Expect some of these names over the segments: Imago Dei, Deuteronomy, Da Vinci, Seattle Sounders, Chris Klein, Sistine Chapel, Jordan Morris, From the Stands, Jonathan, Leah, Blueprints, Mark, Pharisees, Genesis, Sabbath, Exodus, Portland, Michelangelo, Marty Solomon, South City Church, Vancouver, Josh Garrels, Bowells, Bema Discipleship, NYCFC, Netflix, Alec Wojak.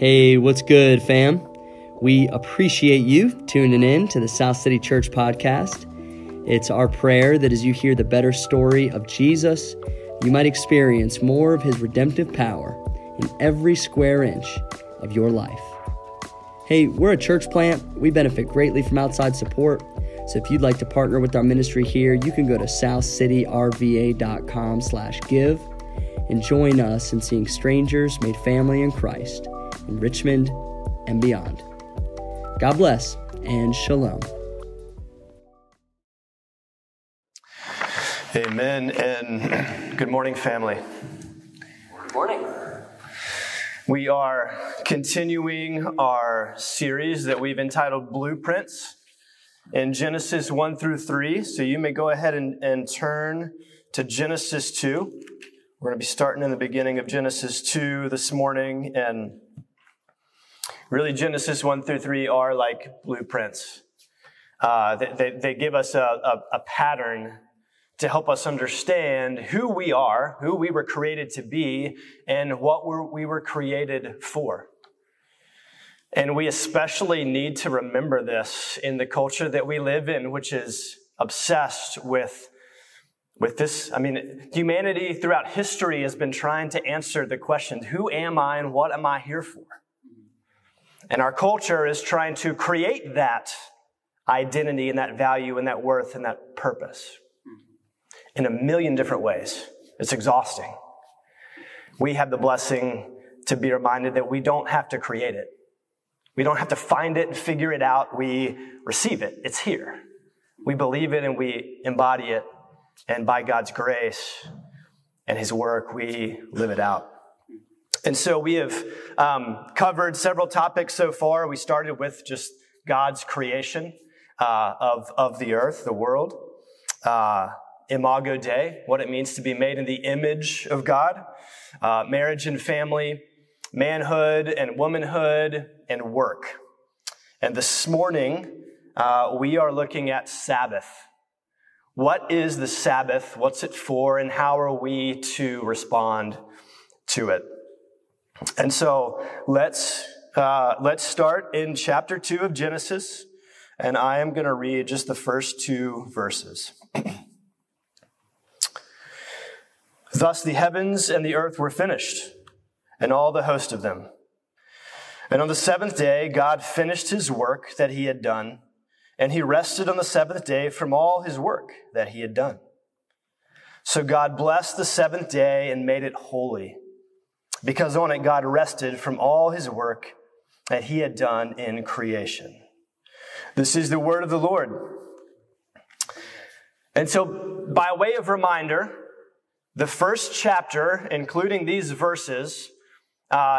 Hey, what's good, fam? We appreciate you tuning in to the South City Church podcast. It's our prayer that as you hear the better story of Jesus, you might experience more of his redemptive power in every square inch of your life. Hey, we're a church plant. We benefit greatly from outside support. So if you'd like to partner with our ministry here, you can go to southcityrva.com/give and join us in seeing strangers made family in Christ in Richmond and beyond. God bless and shalom. Amen and good morning, family. Good morning. We are continuing our series that we've entitled Blueprints in Genesis 1 through 3. So you may go ahead and turn to Genesis 2. We're going to be starting in the beginning of Genesis 2 this morning. And really, Genesis 1 through 3 are like blueprints. They give us a pattern to help us understand who we are, who we were created to be, and what we were created for. And we especially need to remember this in the culture that we live in, which is obsessed with this. I mean, humanity throughout history has been trying to answer the question, who am I and what am I here for? And our culture is trying to create that identity and that value and that worth and that purpose in a million different ways. It's exhausting. We have the blessing to be reminded that we don't have to create it. We don't have to find it and figure it out. We receive it. It's here. We believe it and we embody it. And by God's grace and his work, we live it out. And so we have covered several topics so far. We started with just God's creation of the earth, the world. Imago Dei, what it means to be made in the image of God, marriage and family, manhood and womanhood, and work. And this morning, we are looking at Sabbath. What is the Sabbath? What's it for? And how are we to respond to it? And so let's start in chapter 2 of Genesis, and I am going to read just the first two verses. Thus the heavens and the earth were finished, and all the host of them. And on the seventh day, God finished his work that he had done, and he rested on the seventh day from all his work that he had done. So God blessed the seventh day and made it holy, because on it God rested from all his work that he had done in creation. This is the word of the Lord. And so, by way of reminder, the first chapter, including these verses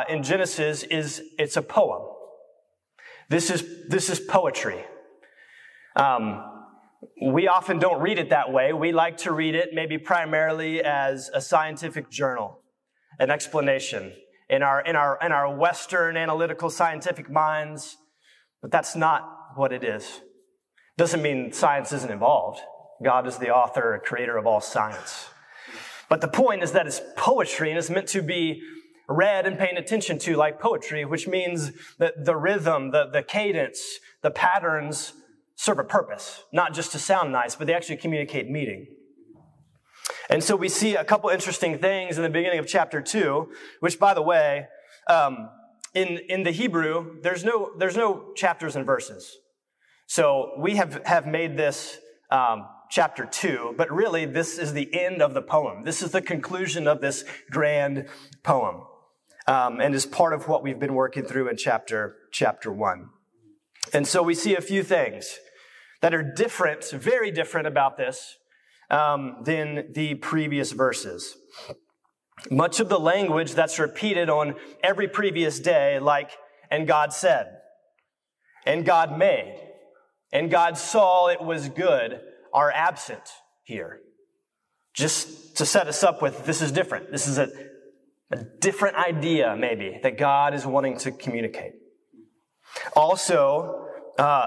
in Genesis, it's a poem. This is poetry. We often don't read it that way. We like to read it maybe primarily as a scientific journal, an explanation in our Western analytical scientific minds, but that's not what it is. Doesn't mean science isn't involved. God is the author and creator of all science. But the point is that it's poetry and it's meant to be read and paid attention to like poetry, which means that the rhythm, the cadence, the patterns serve a purpose, not just to sound nice, but they actually communicate meaning. And so we see a couple interesting things in the beginning of chapter 2, which, by the way, in the Hebrew, there's no chapters and verses. So we have made this chapter 2, but really this is the end of the poem. This is the conclusion of this grand poem, and is part of what we've been working through in chapter 1. And so we see a few things that are different, very different about this than the previous verses. Much of the language that's repeated on every previous day, like, and God said, and God made, and God saw it was good, are absent here. Just to set us up with, this is different. This is a different idea, maybe, that God is wanting to communicate. Also,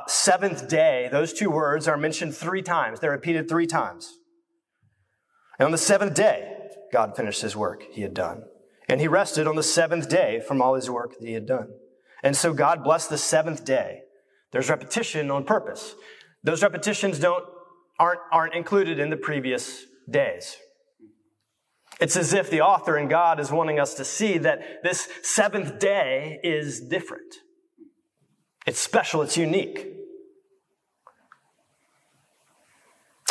seventh day, those two words are mentioned three times. They're repeated three times. And on the seventh day, God finished his work he had done. And he rested on the seventh day from all his work that he had done. And so God blessed the seventh day. There's repetition on purpose. Those repetitions aren't included in the previous days. It's as if the author and God is wanting us to see that this seventh day is different. It's special. It's unique.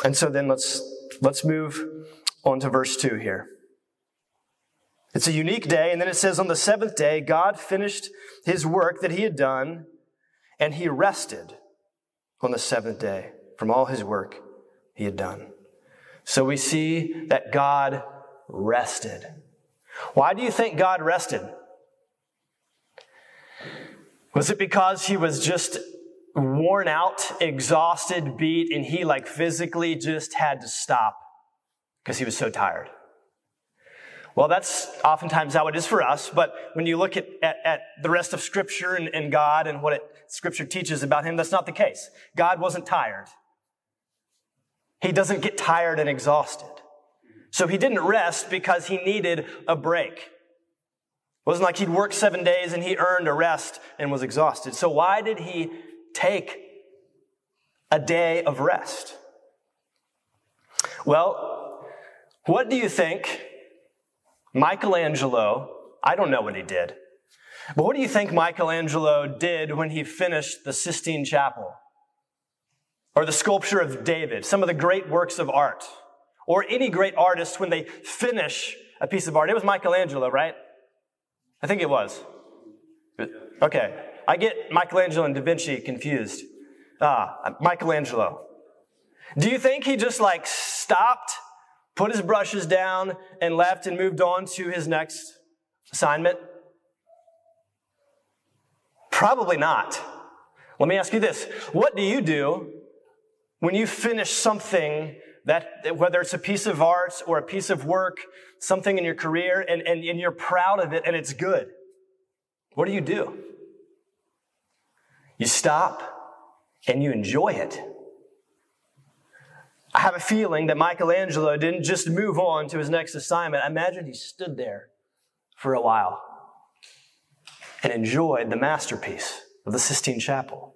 And so then let's move on to verse 2 here. It's a unique day. And then it says, on the seventh day, God finished his work that he had done, and he rested on the seventh day from all his work he had done. So we see that God rested. Why do you think God rested? Was it because he was just worn out, exhausted, beat, and he like physically just had to stop because he was so tired? Well, that's oftentimes how it is for us, but when you look at the rest of Scripture and God and what Scripture teaches about him, that's not the case. God wasn't tired. He doesn't get tired and exhausted. So he didn't rest because he needed a break. It wasn't like he'd worked 7 days and he earned a rest and was exhausted. So why did he take a day of rest? Well, what do you think Michelangelo, I don't know what he did, but what do you think Michelangelo did when he finished the Sistine Chapel or the sculpture of David, some of the great works of art, or any great artist when they finish a piece of art? It was Michelangelo, right? I think it was. Okay. I get Michelangelo and Da Vinci confused. Michelangelo. Do you think he just like stopped, put his brushes down and left and moved on to his next assignment? Probably not. Let me ask you this. What do you do when you finish something that, whether it's a piece of art or a piece of work, something in your career, and you're proud of it and it's good? What do? You stop and you enjoy it. I have a feeling that Michelangelo didn't just move on to his next assignment. I imagine he stood there for a while and enjoyed the masterpiece of the Sistine Chapel.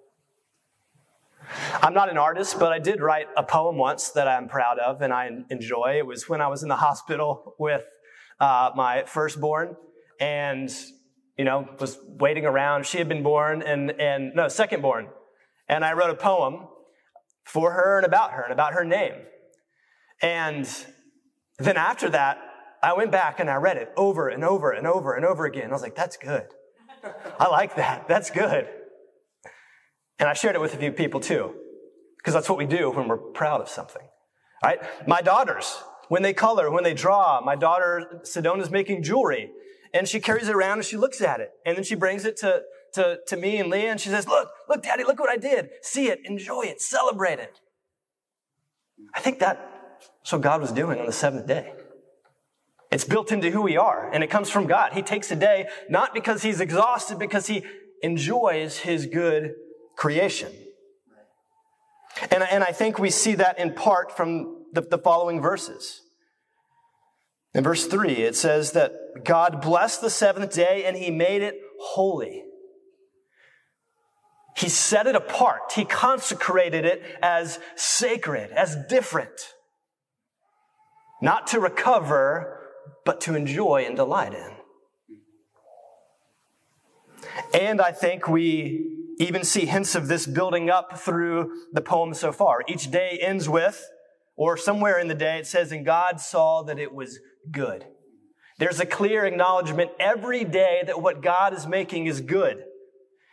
I'm not an artist, but I did write a poem once that I'm proud of and I enjoy. It was when I was in the hospital with my firstborn and, you know, was waiting around. She had been born secondborn. And I wrote a poem for her and about her name. And then after that, I went back and I read it over and over and over and over again. I was like, that's good. I like that. That's good. And I shared it with a few people too, because that's what we do when we're proud of something, right? My daughters, when they color, when they draw, my daughter, Sedona's making jewelry and she carries it around and she looks at it. And then she brings it to me and Leah, and she says, look, Daddy, look what I did. See it, enjoy it, celebrate it. I think that's what God was doing on the seventh day. It's built into who we are, and it comes from God. He takes a day, not because he's exhausted, because he enjoys his good creation. And I think we see that in part from the following verses. In verse 3, it says that God blessed the seventh day, and he made it holy. He set it apart. He consecrated it as sacred, as different. Not to recover, but to enjoy and delight in. And I think we even see hints of this building up through the poem so far. Each day ends with, or somewhere in the day, it says, and God saw that it was good. There's a clear acknowledgement every day that what God is making is good.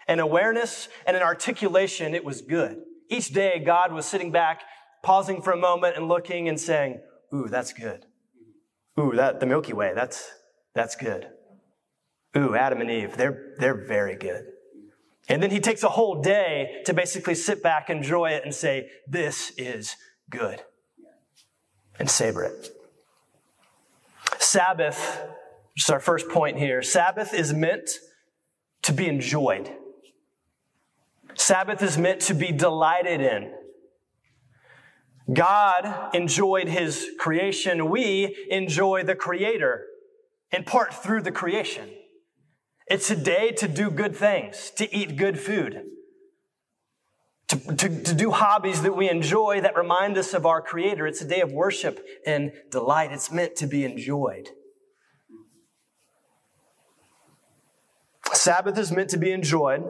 An awareness and an articulation, it was good. Each day, God was sitting back, pausing for a moment and looking and saying, ooh, that's good. Ooh, the Milky Way, that's good. Ooh, Adam and Eve, they're very good. And then he takes a whole day to basically sit back, enjoy it, and say, this is good. And savor it. Sabbath, which is our first point here, Sabbath is meant to be enjoyed. Sabbath is meant to be delighted in. God enjoyed his creation. We enjoy the Creator, in part through the creation. It's a day to do good things, to eat good food, to do hobbies that we enjoy that remind us of our Creator. It's a day of worship and delight. It's meant to be enjoyed. Sabbath is meant to be enjoyed.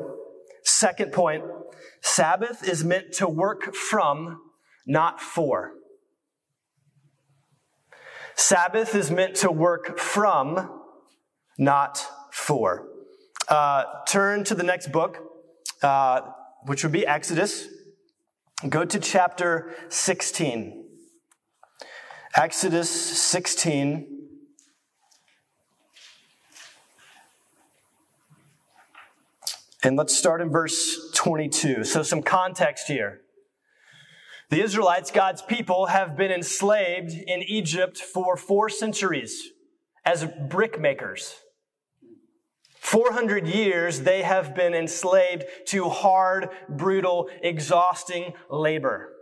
Second point, Sabbath is meant to work from, not for. Sabbath is meant to work from, not for. Turn to the next book, which would be Exodus. Go to chapter 16. Exodus 16. And let's start in verse 22. So some context here. The Israelites, God's people, have been enslaved in Egypt for 4 centuries as brickmakers. 400 years they have been enslaved to hard, brutal, exhausting labor,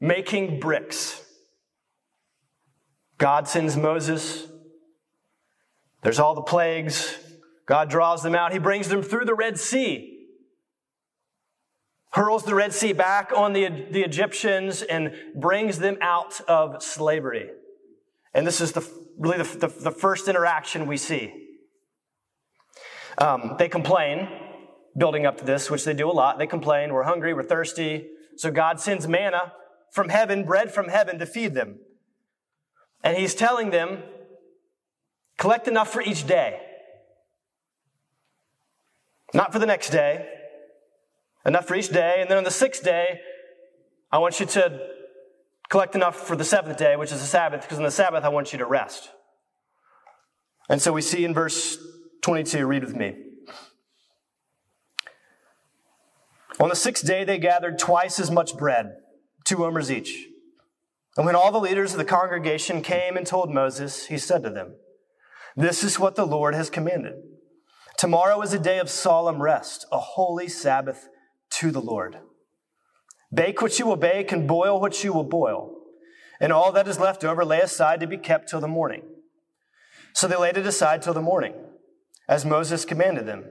making bricks. God sends Moses. There's all the plagues. God draws them out. He brings them through the Red Sea. Hurls the Red Sea back on the Egyptians and brings them out of slavery. And this is the first interaction we see. They complain, building up to this, which they do a lot. They complain, we're hungry, we're thirsty. So God sends manna from heaven, bread from heaven to feed them. And he's telling them, collect enough for each day. Not for the next day, enough for each day. And then on the 6th day, I want you to collect enough for the 7th day, which is the Sabbath, because on the Sabbath, I want you to rest. And so we see in verse 22, read with me. On the 6th day, they gathered twice as much bread, 2 omers each. And when all the leaders of the congregation came and told Moses, he said to them, "This is what the Lord has commanded. Tomorrow is a day of solemn rest, a holy Sabbath to the Lord. Bake what you will bake and boil what you will boil. And all that is left over lay aside to be kept till the morning." So they laid it aside till the morning, as Moses commanded them.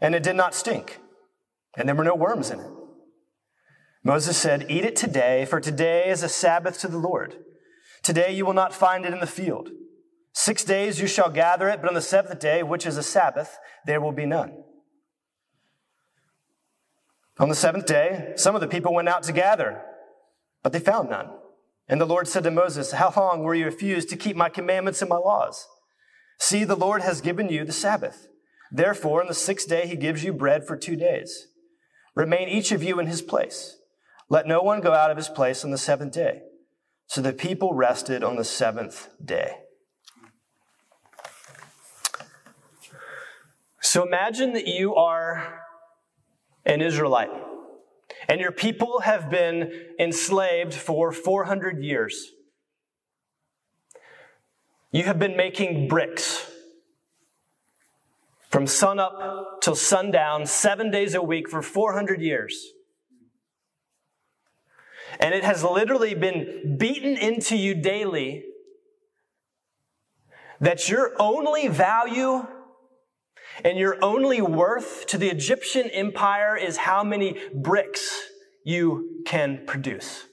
And it did not stink, and there were no worms in it. Moses said, "Eat it today, for today is a Sabbath to the Lord. Today you will not find it in the field. 6 days you shall gather it, but on the 7th day, which is a Sabbath, there will be none." On the 7th day, some of the people went out to gather, but they found none. And the Lord said to Moses, "How long will you refuse to keep my commandments and my laws? See, the Lord has given you the Sabbath. Therefore, on the 6th day, he gives you bread for 2 days. Remain each of you in his place. Let no one go out of his place on the 7th day." So the people rested on the 7th day. So imagine that you are an Israelite and your people have been enslaved for 400 years. You have been making bricks from sunup till sundown, 7 days a week for 400 years. And it has literally been beaten into you daily that your only value and your only worth to the Egyptian empire is how many bricks you can produce.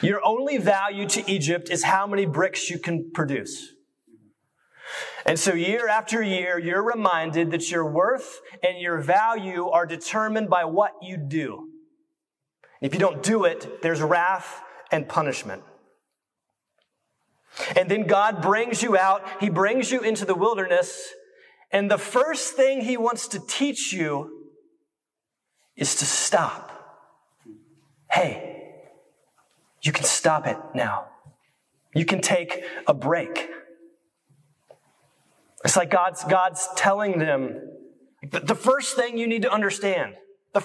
Your only value to Egypt is how many bricks you can produce. And so year after year, you're reminded that your worth and your value are determined by what you do. If you don't do it, there's wrath and punishment. And then God brings you out. He brings you into the wilderness. And the first thing he wants to teach you is to stop. Hey, you can stop it now. You can take a break. It's like God's telling them the first thing you need to understand. The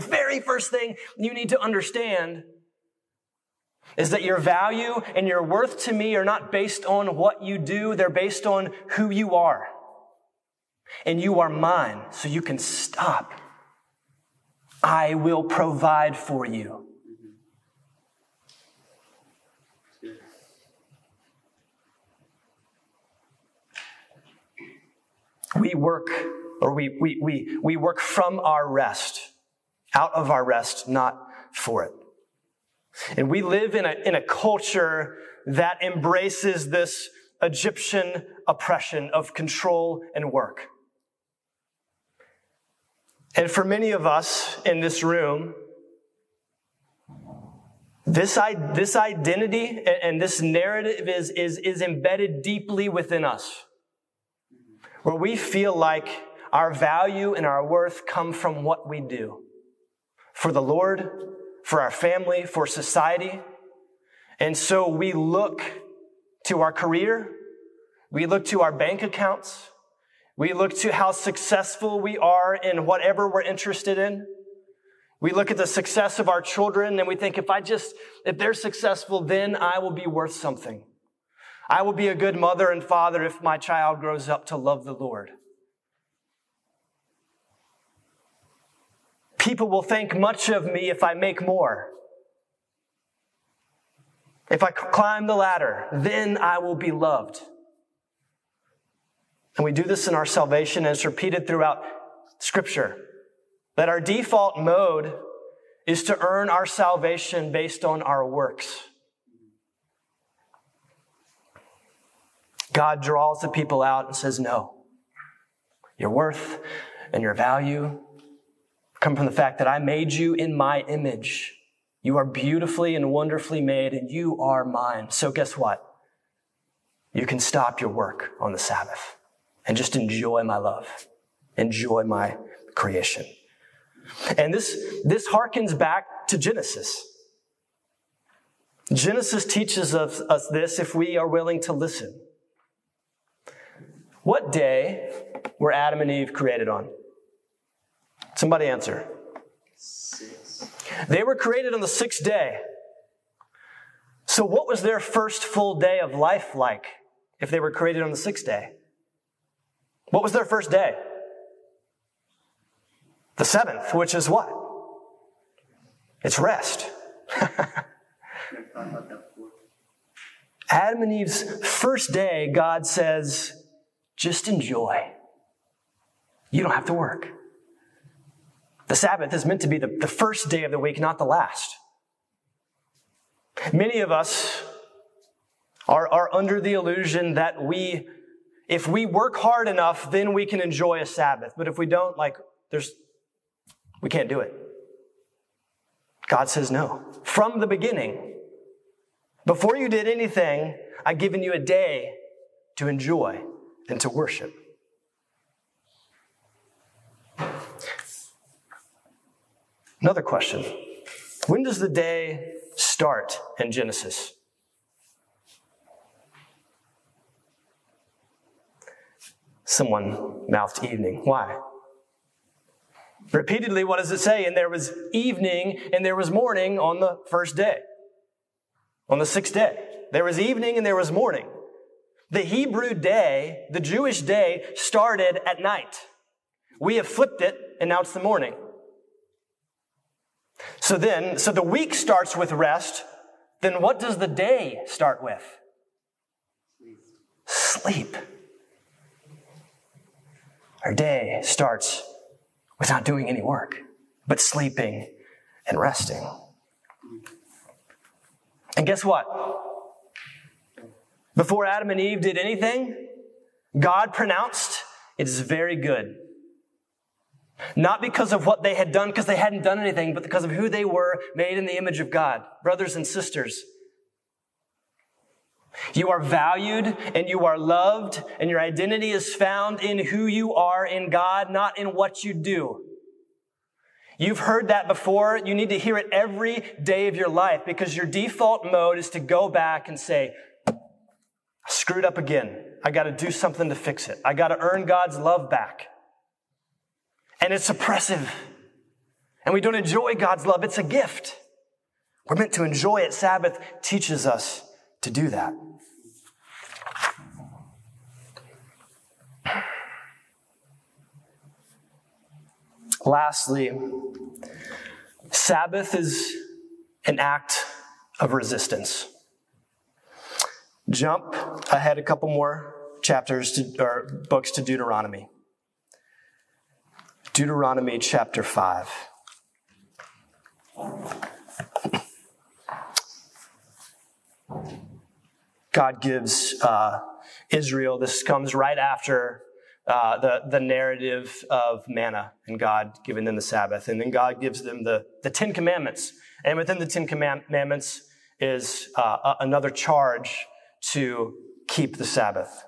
very first thing you need to understand is that your value and your worth to me are not based on what you do. They're based on who you are. And you are mine, so you can stop. I will provide for you. we work, or we work from our rest, out of our rest, not for it. And we live in a culture that embraces this Egyptian oppression of control and work. And for many of us in this room, this identity and this narrative is embedded deeply within us, where we feel like our value and our worth come from what we do for the Lord, for our family, for society. And so we look to our career, we look to our bank accounts, we look to how successful we are in whatever we're interested in. We look at the success of our children and we think, if they're successful, then I will be worth something. I will be a good mother and father if my child grows up to love the Lord. People will think much of me if I make more. If I climb the ladder, then I will be loved. And we do this in our salvation, and it's repeated throughout Scripture, that our default mode is to earn our salvation based on our works. God draws the people out and says, no, your worth and your value come from the fact that I made you in my image. You are beautifully and wonderfully made, and you are mine. So guess what? You can stop your work on the Sabbath and just enjoy my love, enjoy my creation. And this harkens back to Genesis. Genesis teaches us this if we are willing to listen. What day were Adam and Eve created on? Somebody answer. They were created on the sixth day. So what was their first full day of life like if they were created on the sixth day? What was their first day? The seventh, which is what? It's rest. Adam and Eve's first day, God says, just enjoy. You don't have to work. The Sabbath is meant to be the first day of the week, not the last. Many of us are under the illusion that if we work hard enough, then we can enjoy a Sabbath. But if we don't, we can't do it. God says no. From the beginning, before you did anything, I've given you a day to enjoy and to worship. Another question. When does the day start in Genesis? Someone mouthed evening. Why? Repeatedly, what does it say? And there was evening and there was morning on the first day. On the sixth day. There was evening and there was morning. The Hebrew day, the Jewish day, started at night. We have flipped it and now it's the morning. So the week starts with rest. Then what does the day start with? Sleep. Our day starts with not doing any work, but sleeping and resting. And guess what? Before Adam and Eve did anything, God pronounced, it is very good. Not because of what they had done, because they hadn't done anything, but because of who they were, made in the image of God. Brothers and sisters, you are valued and you are loved, and your identity is found in who you are in God, not in what you do. You've heard that before. You need to hear it every day of your life, because your default mode is to go back and say, I screwed up again. I got to do something to fix it. I got to earn God's love back. And it's oppressive. And we don't enjoy God's love. It's a gift. We're meant to enjoy it. Sabbath teaches us to do that. Lastly, Sabbath is an act of resistance. Jump ahead a couple more chapters to, or books to Deuteronomy. Deuteronomy chapter 5. God gives Israel, this comes right after the narrative of manna and God giving them the Sabbath. And then God gives them the Ten Commandments. And within the Ten Commandments is another charge to keep the Sabbath.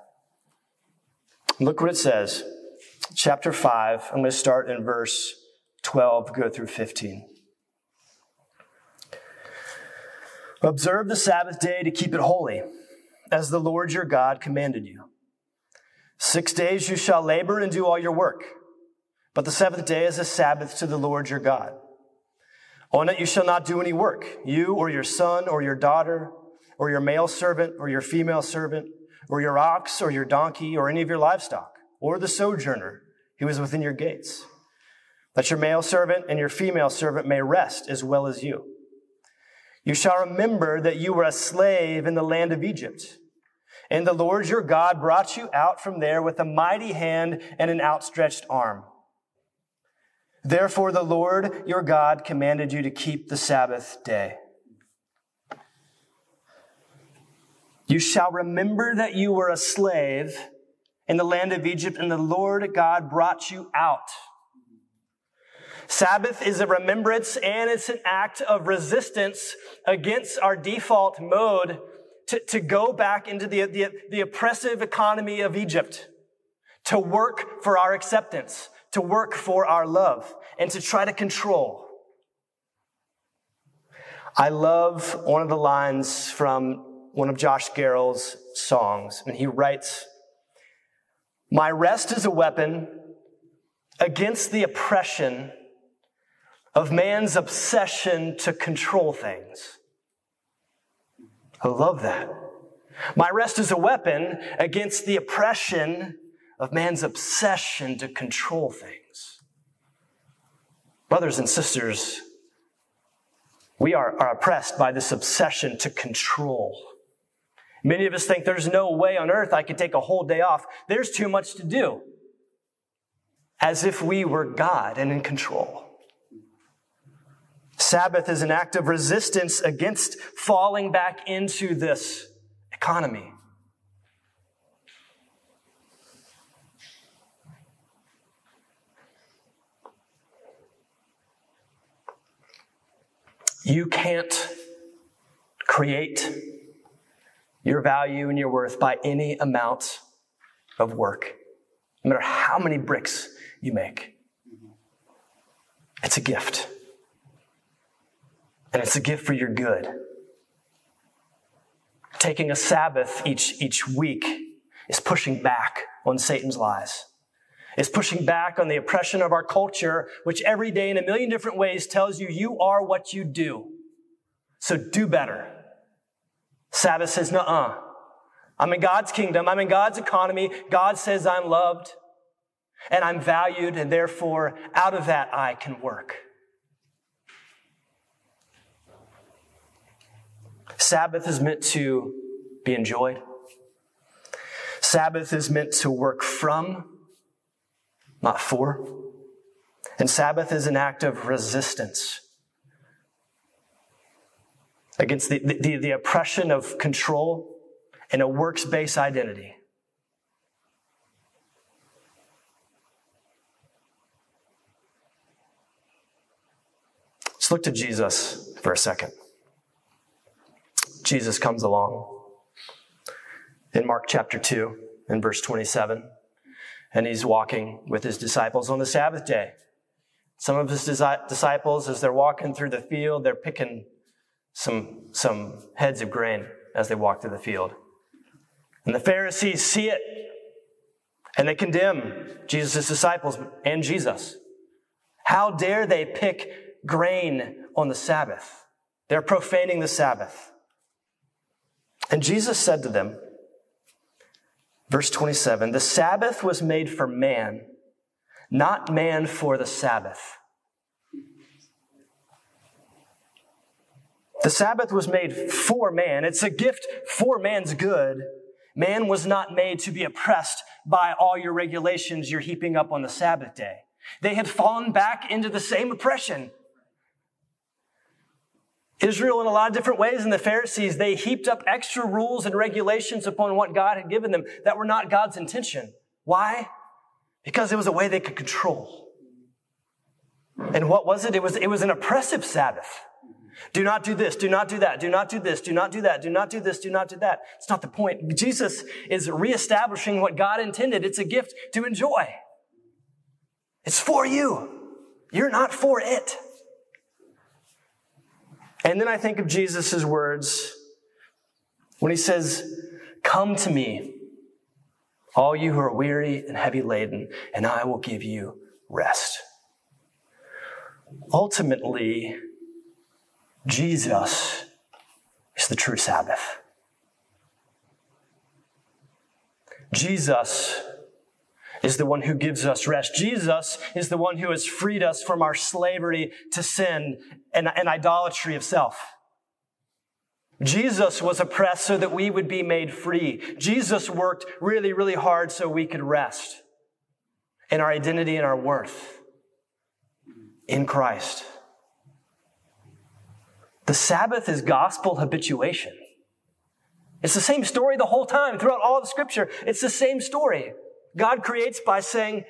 Look what it says. Chapter 5, I'm going to start in verse 12, go through 15. Observe the Sabbath day to keep it holy, as the Lord your God commanded you. 6 days you shall labor and do all your work, but the seventh day is a Sabbath to the Lord your God. On it you shall not do any work, you or your son or your daughter or your male servant or your female servant or your ox or your donkey or any of your livestock or the sojourner who is within your gates, that your male servant and your female servant may rest as well as you. You shall remember that you were a slave in the land of Egypt, and the Lord your God brought you out from there with a mighty hand and an outstretched arm. Therefore, the Lord your God commanded you to keep the Sabbath day. You shall remember that you were a slave in the land of Egypt, and the Lord God brought you out. Sabbath is a remembrance and it's an act of resistance against our default mode to go back into the oppressive economy of Egypt, to work for our acceptance, to work for our love, and to try to control. I love one of the lines from one of Josh Garrels' songs, and he writes, "My rest is a weapon against the oppression of man's obsession to control things." I love that. My rest is a weapon against the oppression of man's obsession to control things. Brothers and sisters, we are oppressed by this obsession to control. Many of us think there's no way on earth I could take a whole day off. There's too much to do. As if we were God and in control. Sabbath is an act of resistance against falling back into this economy. You can't create your value and your worth by any amount of work, no matter how many bricks you make. It's a gift. And it's a gift for your good. Taking a Sabbath each week is pushing back on Satan's lies. It's pushing back on the oppression of our culture, which every day in a million different ways tells you, you are what you do. So do better. Sabbath says, nuh-uh. I'm in God's kingdom. I'm in God's economy. God says I'm loved and I'm valued, and therefore out of that I can work. Sabbath is meant to be enjoyed. Sabbath is meant to work from, not for. And Sabbath is an act of resistance against the oppression of control and a works-based identity. Let's look to Jesus for a second. Jesus comes along in Mark chapter 2 in verse 27, and he's walking with his disciples on the Sabbath day. Some of his disciples, as they're walking through the field, they're picking some heads of grain as they walk through the field. And the Pharisees see it, and they condemn Jesus' disciples and Jesus. How dare they pick grain on the Sabbath? They're profaning the Sabbath. And Jesus said to them, verse 27, "The Sabbath was made for man, not man for the Sabbath." The Sabbath was made for man. It's a gift for man's good. Man was not made to be oppressed by all your regulations you're heaping up on the Sabbath day. They had fallen back into the same oppression. Israel, in a lot of different ways, and the Pharisees, they heaped up extra rules and regulations upon what God had given them that were not God's intention. Why? Because it was a way they could control. And what was it? It was an oppressive Sabbath. Do not do this, do not do that, do not do this, do not do that, do not do this, do not do that. It's not the point. Jesus is reestablishing what God intended. It's a gift to enjoy. It's for you. You're not for it. And then I think of Jesus' words when he says, "Come to me, all you who are weary and heavy laden, and I will give you rest." Ultimately, Jesus is the true Sabbath. Jesus is the one who gives us rest. Jesus is the one who has freed us from our slavery to sin and idolatry of self. Jesus was oppressed so that we would be made free. Jesus worked really, really hard so we could rest in our identity and our worth in Christ. The Sabbath is gospel habituation. It's the same story the whole time throughout all of Scripture. It's the same story. God creates by saying,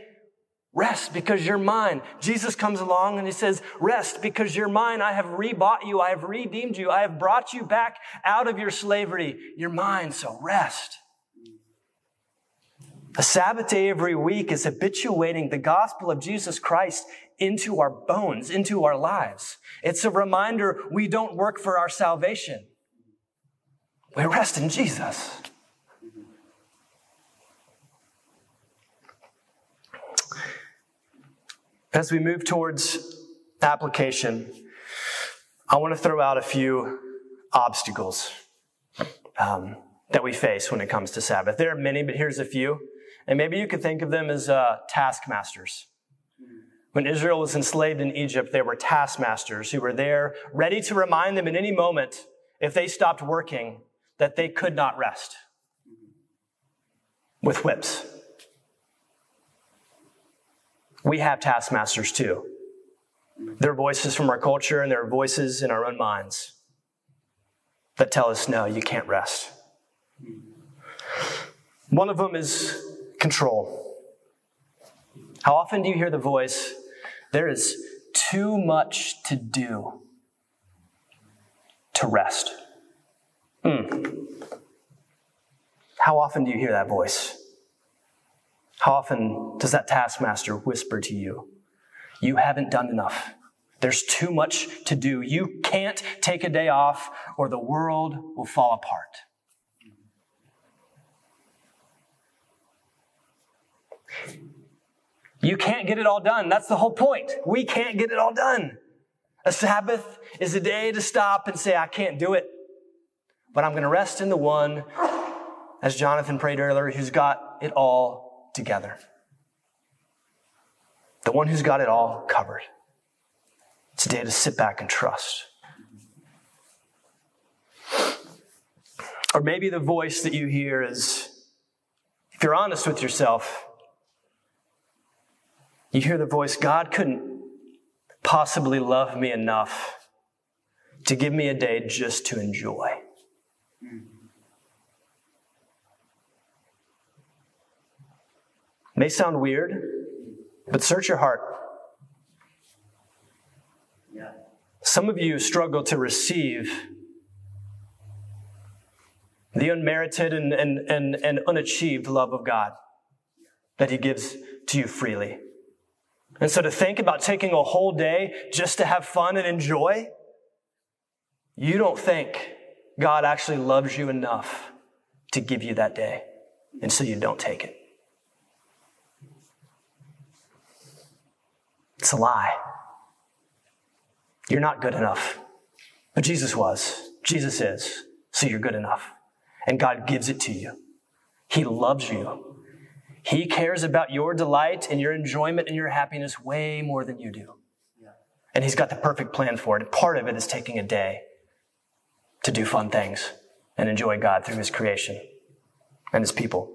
rest because you're mine. Jesus comes along and he says, rest because you're mine. I have rebought you. I have redeemed you. I have brought you back out of your slavery. You're mine, so rest. A Sabbath day every week is habituating the gospel of Jesus Christ into our bones, into our lives. It's a reminder we don't work for our salvation. We rest in Jesus. As we move towards application, I want to throw out a few obstacles that we face when it comes to Sabbath. There are many, but here's a few. And maybe you could think of them as taskmasters. When Israel was enslaved in Egypt, there were taskmasters who were there ready to remind them in any moment, if they stopped working, that they could not rest with whips. We have taskmasters too. There are voices from our culture and there are voices in our own minds that tell us, no, you can't rest. One of them is control. How often do you hear the voice, there is too much to do to rest? How often do you hear that voice? How often does that taskmaster whisper to you, you haven't done enough. There's too much to do. You can't take a day off or the world will fall apart. You can't get it all done. That's the whole point. We can't get it all done. A Sabbath is a day to stop and say, I can't do it, but I'm going to rest in the one, as Jonathan prayed earlier, who's got it all together. The one who's got it all covered. It's a day to sit back and trust. Or maybe the voice that you hear is, if you're honest with yourself, you hear the voice, God couldn't possibly love me enough to give me a day just to enjoy. May sound weird, but search your heart. Yeah. Some of you struggle to receive the unmerited and unachieved love of God that he gives to you freely. And so to think about taking a whole day just to have fun and enjoy, you don't think God actually loves you enough to give you that day. And so you don't take it. It's a lie. You're not good enough. But Jesus was. Jesus is. So you're good enough. And God gives it to you. He loves you. He cares about your delight and your enjoyment and your happiness way more than you do. And he's got the perfect plan for it. Part of it is taking a day to do fun things and enjoy God through his creation and his people.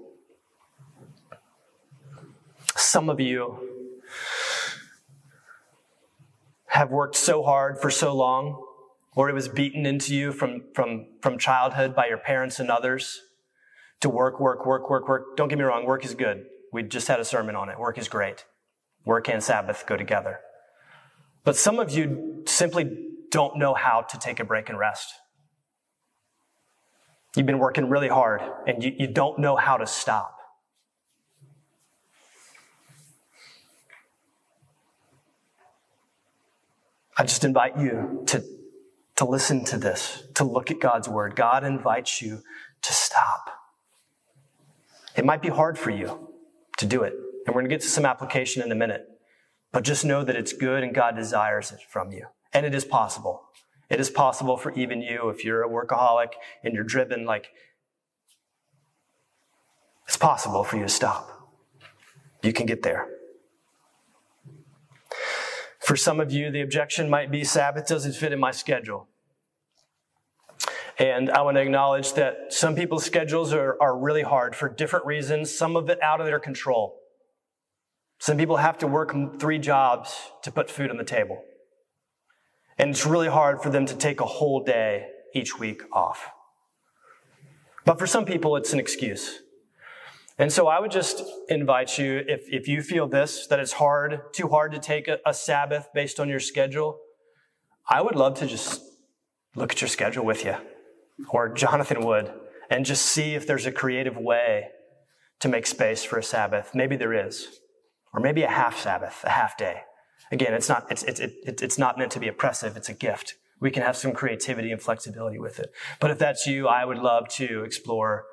Some of you have worked so hard for so long, or it was beaten into you from childhood by your parents and others to work. Don't get me wrong, work is good. We just had a sermon on it. Work is great. Work and Sabbath go together. But some of you simply don't know how to take a break and rest. You've been working really hard, and you don't know how to stop. I just invite you to listen to this, to look at God's word. God invites you to stop. It might be hard for you to do it, and we're going to get to some application in a minute, but just know that it's good and God desires it from you, and it is possible. It is possible for even you, if you're a workaholic and you're driven, like, it's possible for you to stop. You can get there. For some of you, the objection might be Sabbath doesn't fit in my schedule. And I want to acknowledge that some people's schedules are really hard for different reasons, some of it out of their control. Some people have to work 3 jobs to put food on the table. And it's really hard for them to take a whole day each week off. But for some people, it's an excuse. And so I would just invite you, if you feel this, that it's hard, too hard to take a Sabbath based on your schedule, I would love to just look at your schedule with you, or Jonathan would, and just see if there's a creative way to make space for a Sabbath. Maybe there is, or maybe a half Sabbath, a half day. Again, it's not meant to be oppressive. It's a gift. We can have some creativity and flexibility with it. But if that's you, I would love to explore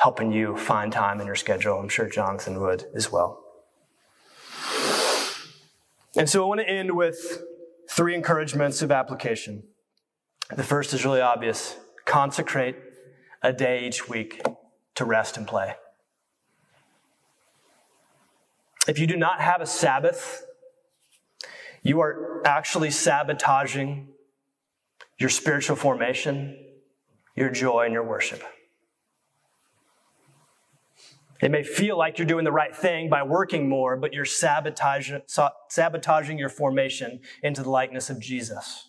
helping you find time in your schedule. I'm sure Jonathan would as well. And so I want to end with 3 encouragements of application. The first is really obvious. Consecrate a day each week to rest and play. If you do not have a Sabbath, you are actually sabotaging your spiritual formation, your joy, and your worship. It may feel like you're doing the right thing by working more, but you're sabotaging your formation into the likeness of Jesus.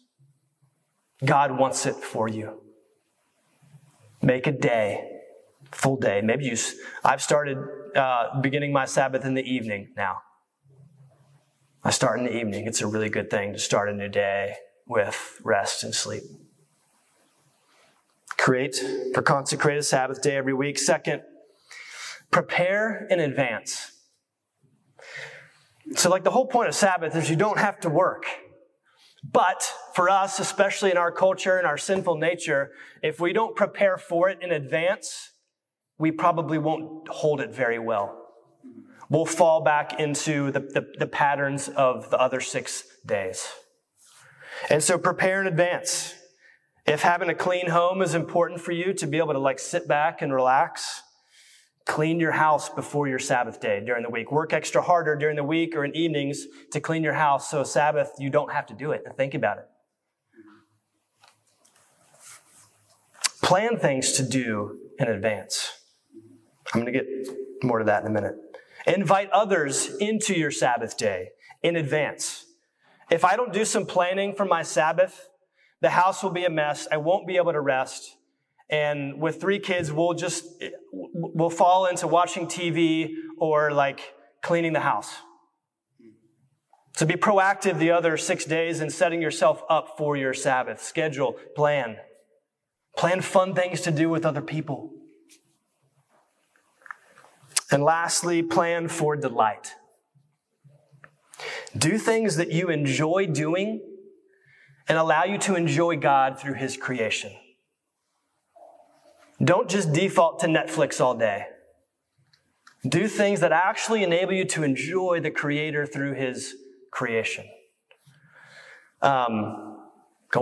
God wants it for you. Make a day, full day. Maybe I've started beginning my Sabbath in the evening now. I start in the evening. It's a really good thing to start a new day with rest and sleep. Consecrate a Sabbath day every week. Second, prepare in advance. So like the whole point of Sabbath is you don't have to work. But for us, especially in our culture and our sinful nature, if we don't prepare for it in advance, we probably won't hold it very well. We'll fall back into the patterns of the other 6 days. And so prepare in advance. If having a clean home is important for you to be able to like sit back and relax, clean your house before your Sabbath day during the week. Work extra harder during the week or in evenings to clean your house so Sabbath, you don't have to do it and think about it. Plan things to do in advance. I'm going to get more to that in a minute. Invite others into your Sabbath day in advance. If I don't do some planning for my Sabbath, the house will be a mess. I won't be able to rest. And with 3 kids, we'll fall into watching TV or like cleaning the house. So be proactive the other 6 days in setting yourself up for your Sabbath. Schedule, plan. Plan fun things to do with other people. And lastly, plan for delight. Do things that you enjoy doing and allow you to enjoy God through his creation. Don't just default to Netflix all day. Do things that actually enable you to enjoy the Creator through his creation. Go on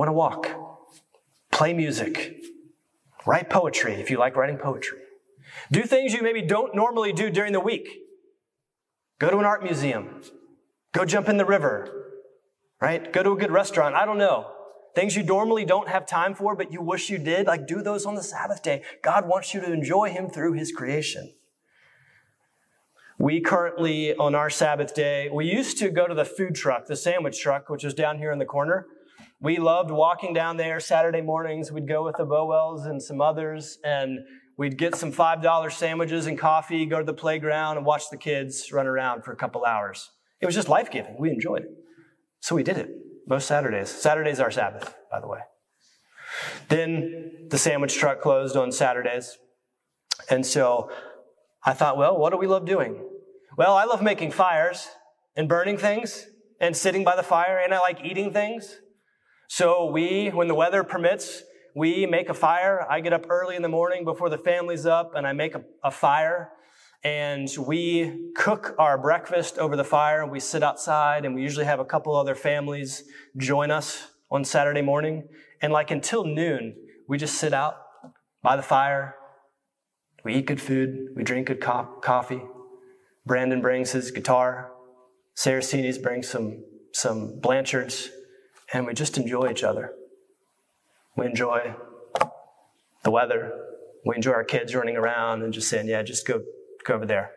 a walk. Play music. Write poetry if you like writing poetry. Do things you maybe don't normally do during the week. Go to an art museum. Go jump in the river, right? Go to a good restaurant. I don't know. Things you normally don't have time for, but you wish you did, like do those on the Sabbath day. God wants you to enjoy him through his creation. We currently, on our Sabbath day, we used to go to the food truck, the sandwich truck, which was down here in the corner. We loved walking down there Saturday mornings. We'd go with the Bowells and some others, and we'd get some $5 sandwiches and coffee, go to the playground, and watch the kids run around for a couple hours. It was just life-giving. We enjoyed it. So we did it most Saturdays. Saturday's our Sabbath, by the way. Then the sandwich truck closed on Saturdays. And so I thought, well, what do we love doing? Well, I love making fires and burning things and sitting by the fire, and I like eating things. So we, when the weather permits, we make a fire. I get up early in the morning before the family's up, and I make a fire, and we cook our breakfast over the fire. We sit outside, and we usually have a couple other families join us on Saturday morning. And like until noon, we just sit out by the fire. We eat good food. We drink good coffee. Brandon brings his guitar. Saraceni's brings some Blanchards, and we just enjoy each other. We enjoy the weather. We enjoy our kids running around and just saying, yeah, just go over there.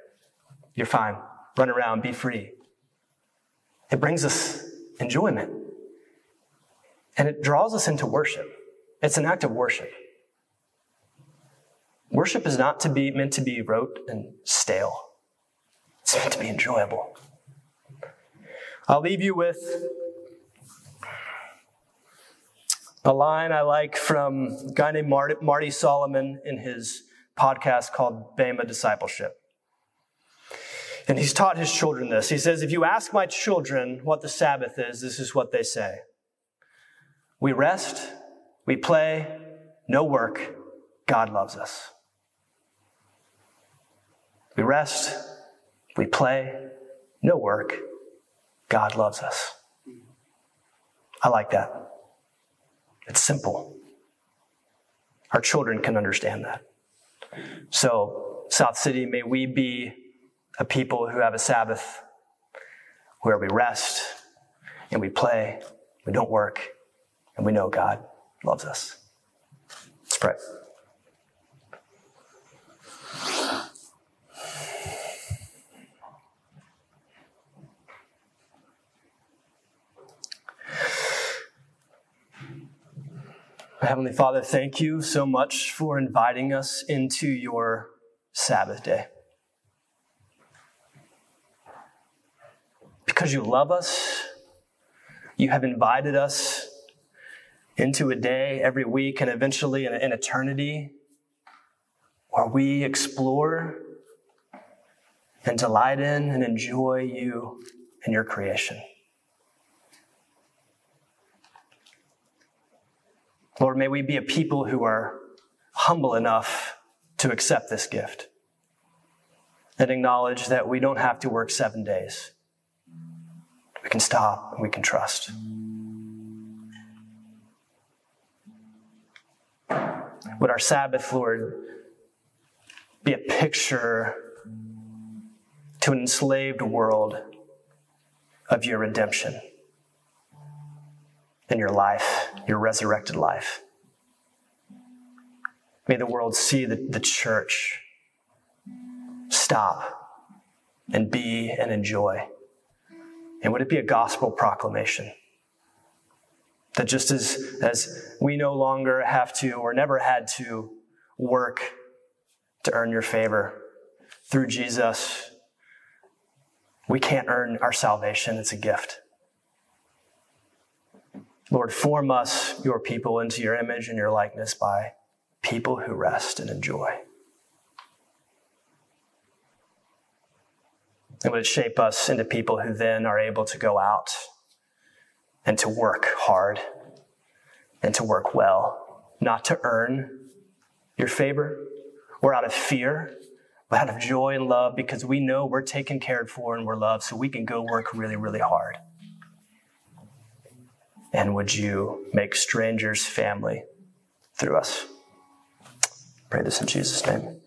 You're fine. Run around. Be free. It brings us enjoyment. And it draws us into worship. It's an act of worship. Worship is not to be meant to be rote and stale. It's meant to be enjoyable. I'll leave you with a line I like from a guy named Marty Solomon in his podcast called Bema Discipleship. And he's taught his children this. He says, if you ask my children what the Sabbath is, this is what they say. We rest, we play, no work, God loves us. We rest, we play, no work, God loves us. I like that. It's simple. Our children can understand that. So, South City, may we be a people who have a Sabbath where we rest and we play, we don't work, and we know God loves us. Let's pray. Heavenly Father, thank you so much for inviting us into your Sabbath day. Because you love us, you have invited us into a day every week and eventually an eternity where we explore and delight in and enjoy you and your creation. Lord, may we be a people who are humble enough to accept this gift and acknowledge that we don't have to work 7 days. We can stop and we can trust. Would our Sabbath, Lord, be a picture to an enslaved world of your redemption? In your life, your resurrected life. May the world see the church stop and be and enjoy. And would it be a gospel proclamation that just as we no longer have to or never had to work to earn your favor through Jesus, we can't earn our salvation. It's a gift. Lord, form us, your people, into your image and your likeness by people who rest and enjoy. And would it shape us into people who then are able to go out and to work hard and to work well, not to earn your favor or out of fear, but out of joy and love because we know we're taken care for and we're loved, so we can go work really, really hard. And would you make strangers family through us? Pray this in Jesus' name.